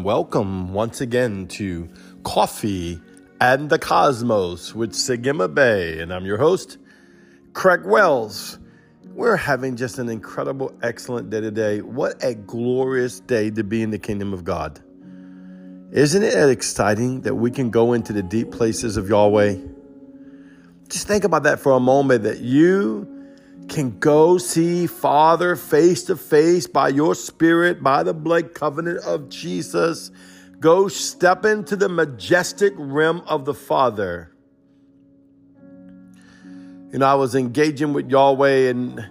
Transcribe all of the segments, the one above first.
and welcome once again to Coffee and the Cosmos with Sigi Mabe, and I'm your host, Craig Wells. We're having just an incredible, excellent day today. What a glorious day to be in the kingdom of God. Isn't it exciting that we can go into the deep places of Yahweh? Just think about that for a moment, that you can go see Father face to face by your spirit, by the blood covenant of Jesus. Go step into the majestic realm of the Father. You know, I was engaging with Yahweh and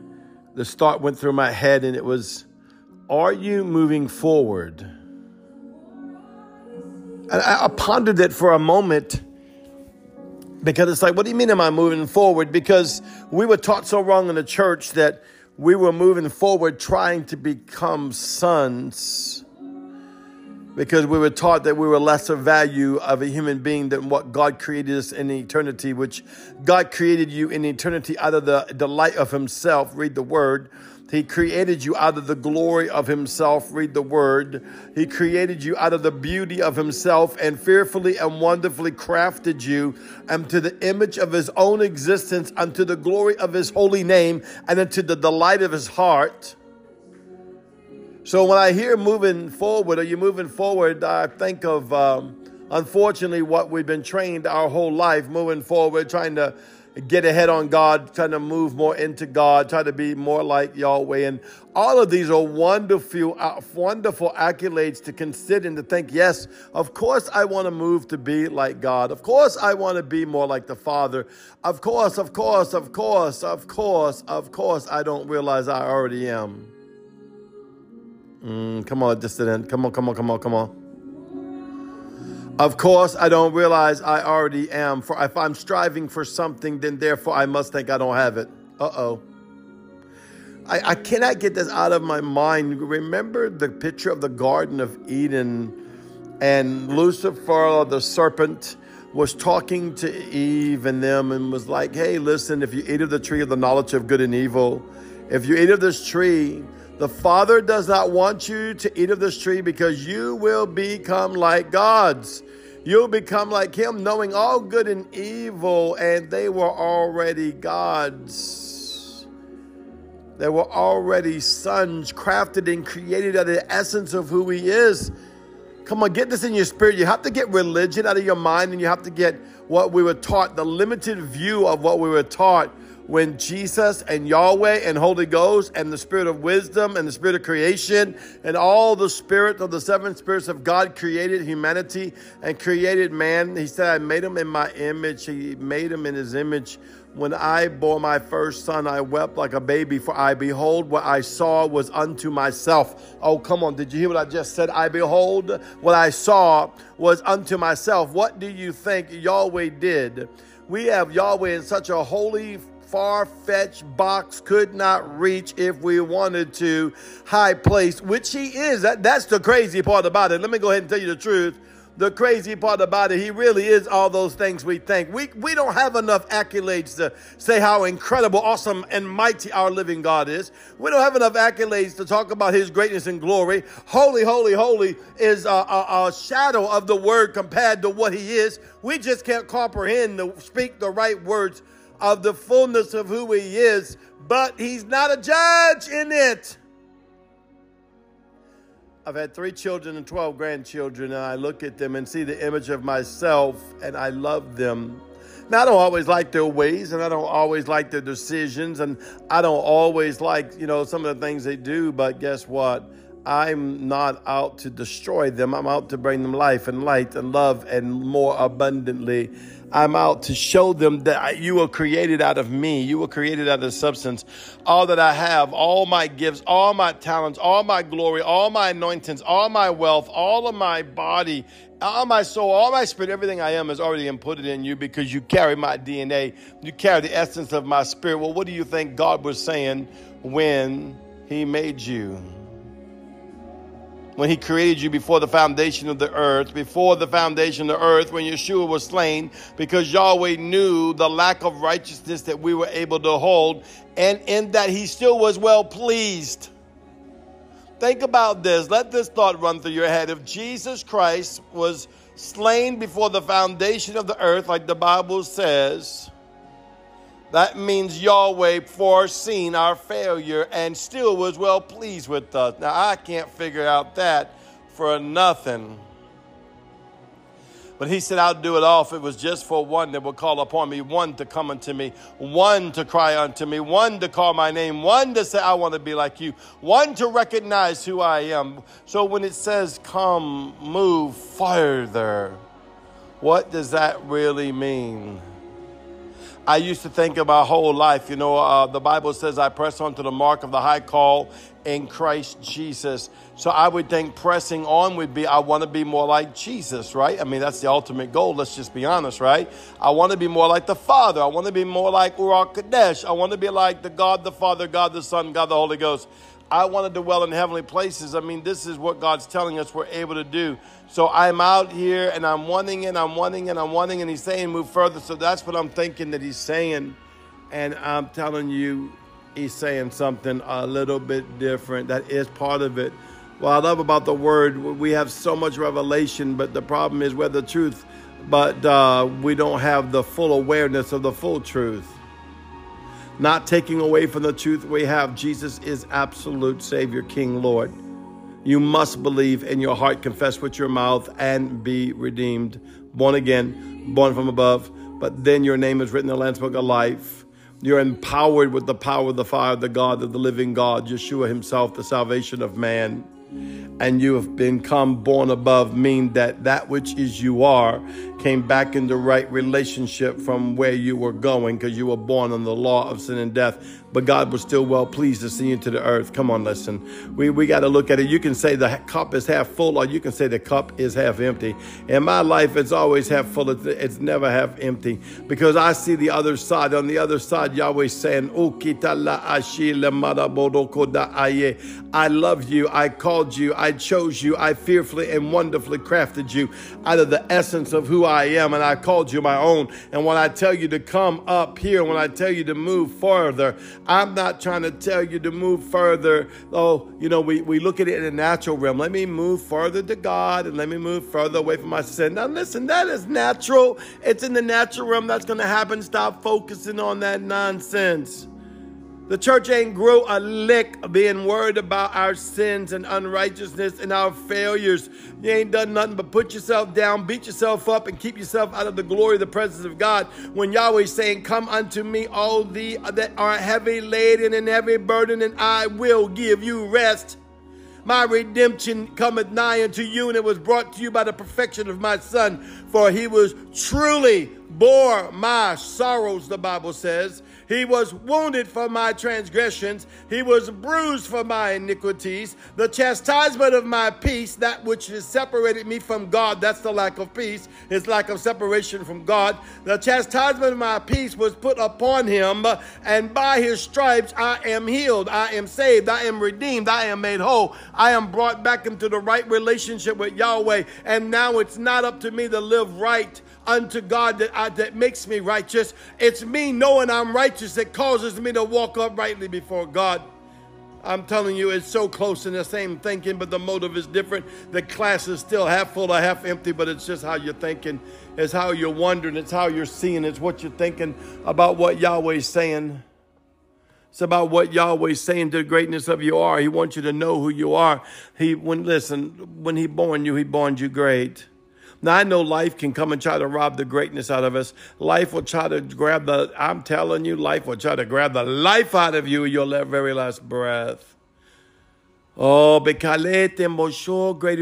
the thought went through my head, and it was, are you moving forward? And I pondered it for a moment, because it's like, what do you mean am I moving forward? Because we were taught so wrong in the church that we were moving forward trying to become sons, because we were taught that we were lesser value of a human being than what God created us in eternity, which God created you in eternity out of the delight of himself. Read the word. He created you out of the glory of himself. Read the word. He created you out of the beauty of himself, and fearfully and wonderfully crafted you unto the image of his own existence, unto the glory of his holy name, and unto the delight of his heart. So when I hear moving forward, are you moving forward, I think of, unfortunately, what we've been trained our whole life, moving forward, trying to get ahead on God, trying to move more into God, trying to be more like Yahweh. And all of these are wonderful accolades to consider and to think, yes, of course I want to move to be like God. Of course I want to be more like the Father. Of course, I don't realize I already am. Come on. Of course, I don't realize I already am. For if I'm striving for something, then therefore I must think I don't have it. Uh-oh. I cannot get this out of my mind. Remember the picture of the Garden of Eden, and Lucifer, the serpent, was talking to Eve and them and was like, hey, listen, if you eat of the tree of the knowledge of good and evil, if you eat of this tree, the Father does not want you to eat of this tree, because you will become like gods. You'll become like him, knowing all good and evil. And they were already gods. They were already sons, crafted and created out of the essence of who he is. Come on, get this in your spirit. You have to get religion out of your mind, and you have to get what we were taught, the limited view of what we were taught, when Jesus and Yahweh and Holy Ghost and the spirit of wisdom and the spirit of creation and all the spirit of the seven spirits of God created humanity and created man. He said, I made him in my image. He made him in his image. When I bore my first son, I wept like a baby, for I behold what I saw was unto myself. Oh, come on. Did you hear what I just said? I behold what I saw was unto myself. What do you think Yahweh did? We have Yahweh in such a holy, far-fetched box, could not reach if we wanted to, high place, which he is. That's the crazy part about it. Let me go ahead and tell you the truth. The crazy part about it, he really is all those things we think. We don't have enough accolades to say how incredible, awesome, and mighty our living God is. We don't have enough accolades to talk about his greatness and glory. Holy, holy, holy is a shadow of the word compared to what he is. We just can't comprehend to speak the right words of the fullness of who he is, but he's not a judge in it. I've had 3 children and 12 grandchildren, and I look at them and see the image of myself, and I love them. Now, I don't always like their ways, and I don't always like their decisions, and I don't always like, some of the things they do, but guess what? I'm not out to destroy them. I'm out to bring them life and light and love and more abundantly. I'm out to show them that you were created out of me. You were created out of substance. All that I have, all my gifts, all my talents, all my glory, all my anointings, all my wealth, all of my body, all my soul, all my spirit, everything I am is already inputted in you, because you carry my DNA. You carry the essence of my spirit. Well, what do you think God was saying when he made you? When he created you before the foundation of the earth, when Yeshua was slain, because Yahweh knew the lack of righteousness that we were able to hold, and in that he still was well pleased. Think about this. Let this thought run through your head. If Jesus Christ was slain before the foundation of the earth, like the Bible says, that means Yahweh foreseen our failure and still was well pleased with us. Now, I can't figure out that for nothing. But he said, I'll do it all if it was just for one that will call upon me, one to come unto me, one to cry unto me, one to call my name, one to say, I want to be like you, one to recognize who I am. So when it says, come, move further, what does that really mean? I used to think of my whole life, the Bible says I press on to the mark of the high call in Christ Jesus. So I would think pressing on would be, I want to be more like Jesus, right? I mean, that's the ultimate goal. Let's just be honest, right? I want to be more like the Father. I want to be more like Urak Kadesh. I want to be like the God, the Father, God, the Son, God, the Holy Ghost. I want to dwell in heavenly places. I mean, this is what God's telling us we're able to do. So I'm out here and I'm wanting, and he's saying move further. So that's what I'm thinking that he's saying. And I'm telling you, he's saying something a little bit different. That is part of it. What I love about the word, we have so much revelation, but the problem is we're the truth, but we don't have the full awareness of the full truth. Not taking away from the truth we have. Jesus is absolute Savior, King, Lord. You must believe in your heart, confess with your mouth, and be redeemed. Born again, born from above. But then your name is written in the Lamb's Book of Life. You're empowered with the power of the fire of the God, of the living God, Yeshua himself, the salvation of man. And you have become born above, mean that which is you are came back into right relationship from where you were going, because you were born on the law of sin and death. But God was still well pleased to see you to the earth. Come on, listen. We got to look at it. You can say the cup is half full, or you can say the cup is half empty. In my life, it's always half full. It's never half empty, because I see the other side. On the other side, Yahweh's saying, I love you. I called you. I chose you. I fearfully and wonderfully crafted you out of the essence of who I am, and I called you my own. And when I tell you to come up here, when I tell you to move farther, I'm not trying to tell you to move further. Oh, we look at it in a natural realm. Let me move further to God, and let me move further away from my sin. Now listen, that is natural. It's in the natural realm. That's going to happen. Stop focusing on that nonsense. The church ain't grew a lick being worried about our sins and unrighteousness and our failures. You ain't done nothing but put yourself down, beat yourself up, and keep yourself out of the glory of the presence of God. When Yahweh's saying, come unto me, all thee that are heavy laden and heavy burden, and I will give you rest. My redemption cometh nigh unto you, and it was brought to you by the perfection of my Son. For he was truly bore my sorrows, the Bible says. He was wounded for my transgressions. He was bruised for my iniquities. The chastisement of my peace, that which has separated me from God, that's the lack of peace, it's lack of separation from God. The chastisement of my peace was put upon him, and by his stripes I am healed. I am saved. I am redeemed. I am made whole. I am brought back into the right relationship with Yahweh. And now it's not up to me to live right unto God that makes me righteous. It's me knowing I'm righteous that causes me to walk uprightly before God. I'm telling you, it's so close in the same thinking, but the motive is different. The class is still half full or half empty, but it's just how you're thinking. It's how you're wondering. It's how you're seeing. It's what you're thinking about what Yahweh's saying. It's about what Yahweh's saying to the greatness of you are. He wants you to know who you are. When he born you, he borned you great. Now, I know life can come and try to rob the greatness out of us. Life will try to grab the life out of you, your very last breath. Oh, greater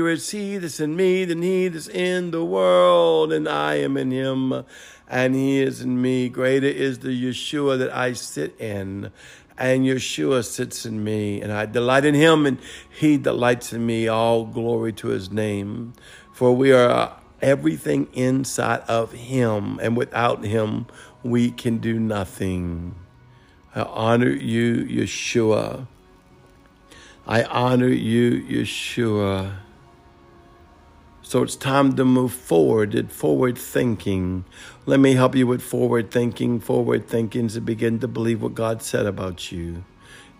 is he that's in me than he that's in the world, and I am in him, and he is in me. Greater is the Yeshua that I sit in, and Yeshua sits in me, and I delight in him, and he delights in me. All glory to his name, for we are everything inside of him, and without him, we can do nothing. I honor you, Yeshua. I honor you, Yeshua. So it's time to move forward in forward thinking. Let me help you with forward thinking. Forward thinking is to begin to believe what God said about you.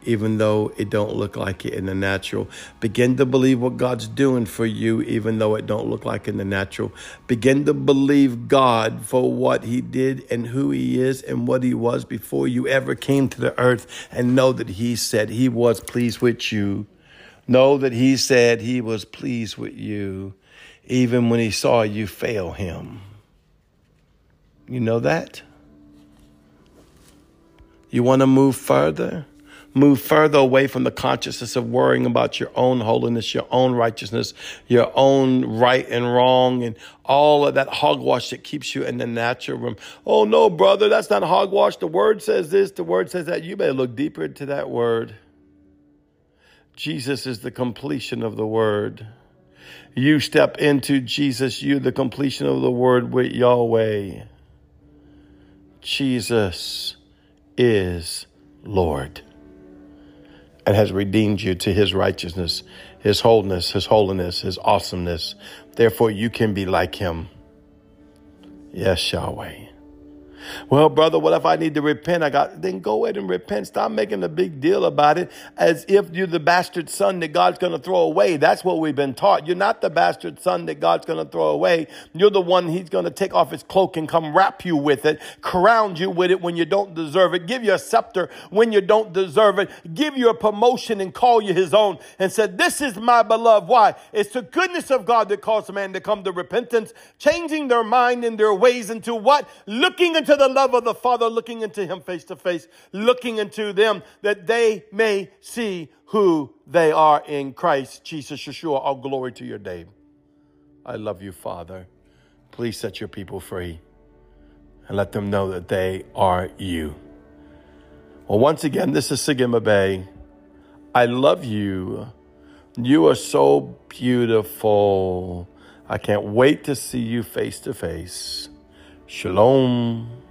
even though it don't look like it in the natural. Begin to believe what God's doing for you, even though it don't look like in the natural. Begin to believe God for what he did and who he is and what he was before you ever came to the earth, and know that he said he was pleased with you. Know that he said he was pleased with you, even when he saw you fail him. You know that? You want to move further? Move further away from the consciousness of worrying about your own holiness, your own righteousness, your own right and wrong, and all of that hogwash that keeps you in the natural realm. Oh, no, brother, that's not hogwash. The word says this. The word says that. You better look deeper into that word. Jesus is the completion of the word. You step into Jesus. You're the completion of the word with Yahweh. Jesus is Lord and has redeemed you to his righteousness, his wholeness, his holiness, his awesomeness. Therefore, you can be like him. Yes, Yahweh. Well, brother, what if I need to repent? Then go ahead and repent. Stop making a big deal about it as if you're the bastard son that God's going to throw away. That's what we've been taught. You're not the bastard son that God's going to throw away. You're the one he's going to take off his cloak and come wrap you with it, crown you with it when you don't deserve it, give you a scepter when you don't deserve it, give you a promotion and call you his own and said, this is my beloved. Why? It's the goodness of God that caused man to come to repentance, changing their mind and their ways into what? Looking into the love of the Father, looking into him face to face, looking into them that they may see who they are in Christ Jesus, Yeshua. All glory to your name. I love you, Father. Please set your people free and let them know that they are you. Well, once again, this is Sigi Mabe. I love you. You are so beautiful. I can't wait to see you face to face. Shalom.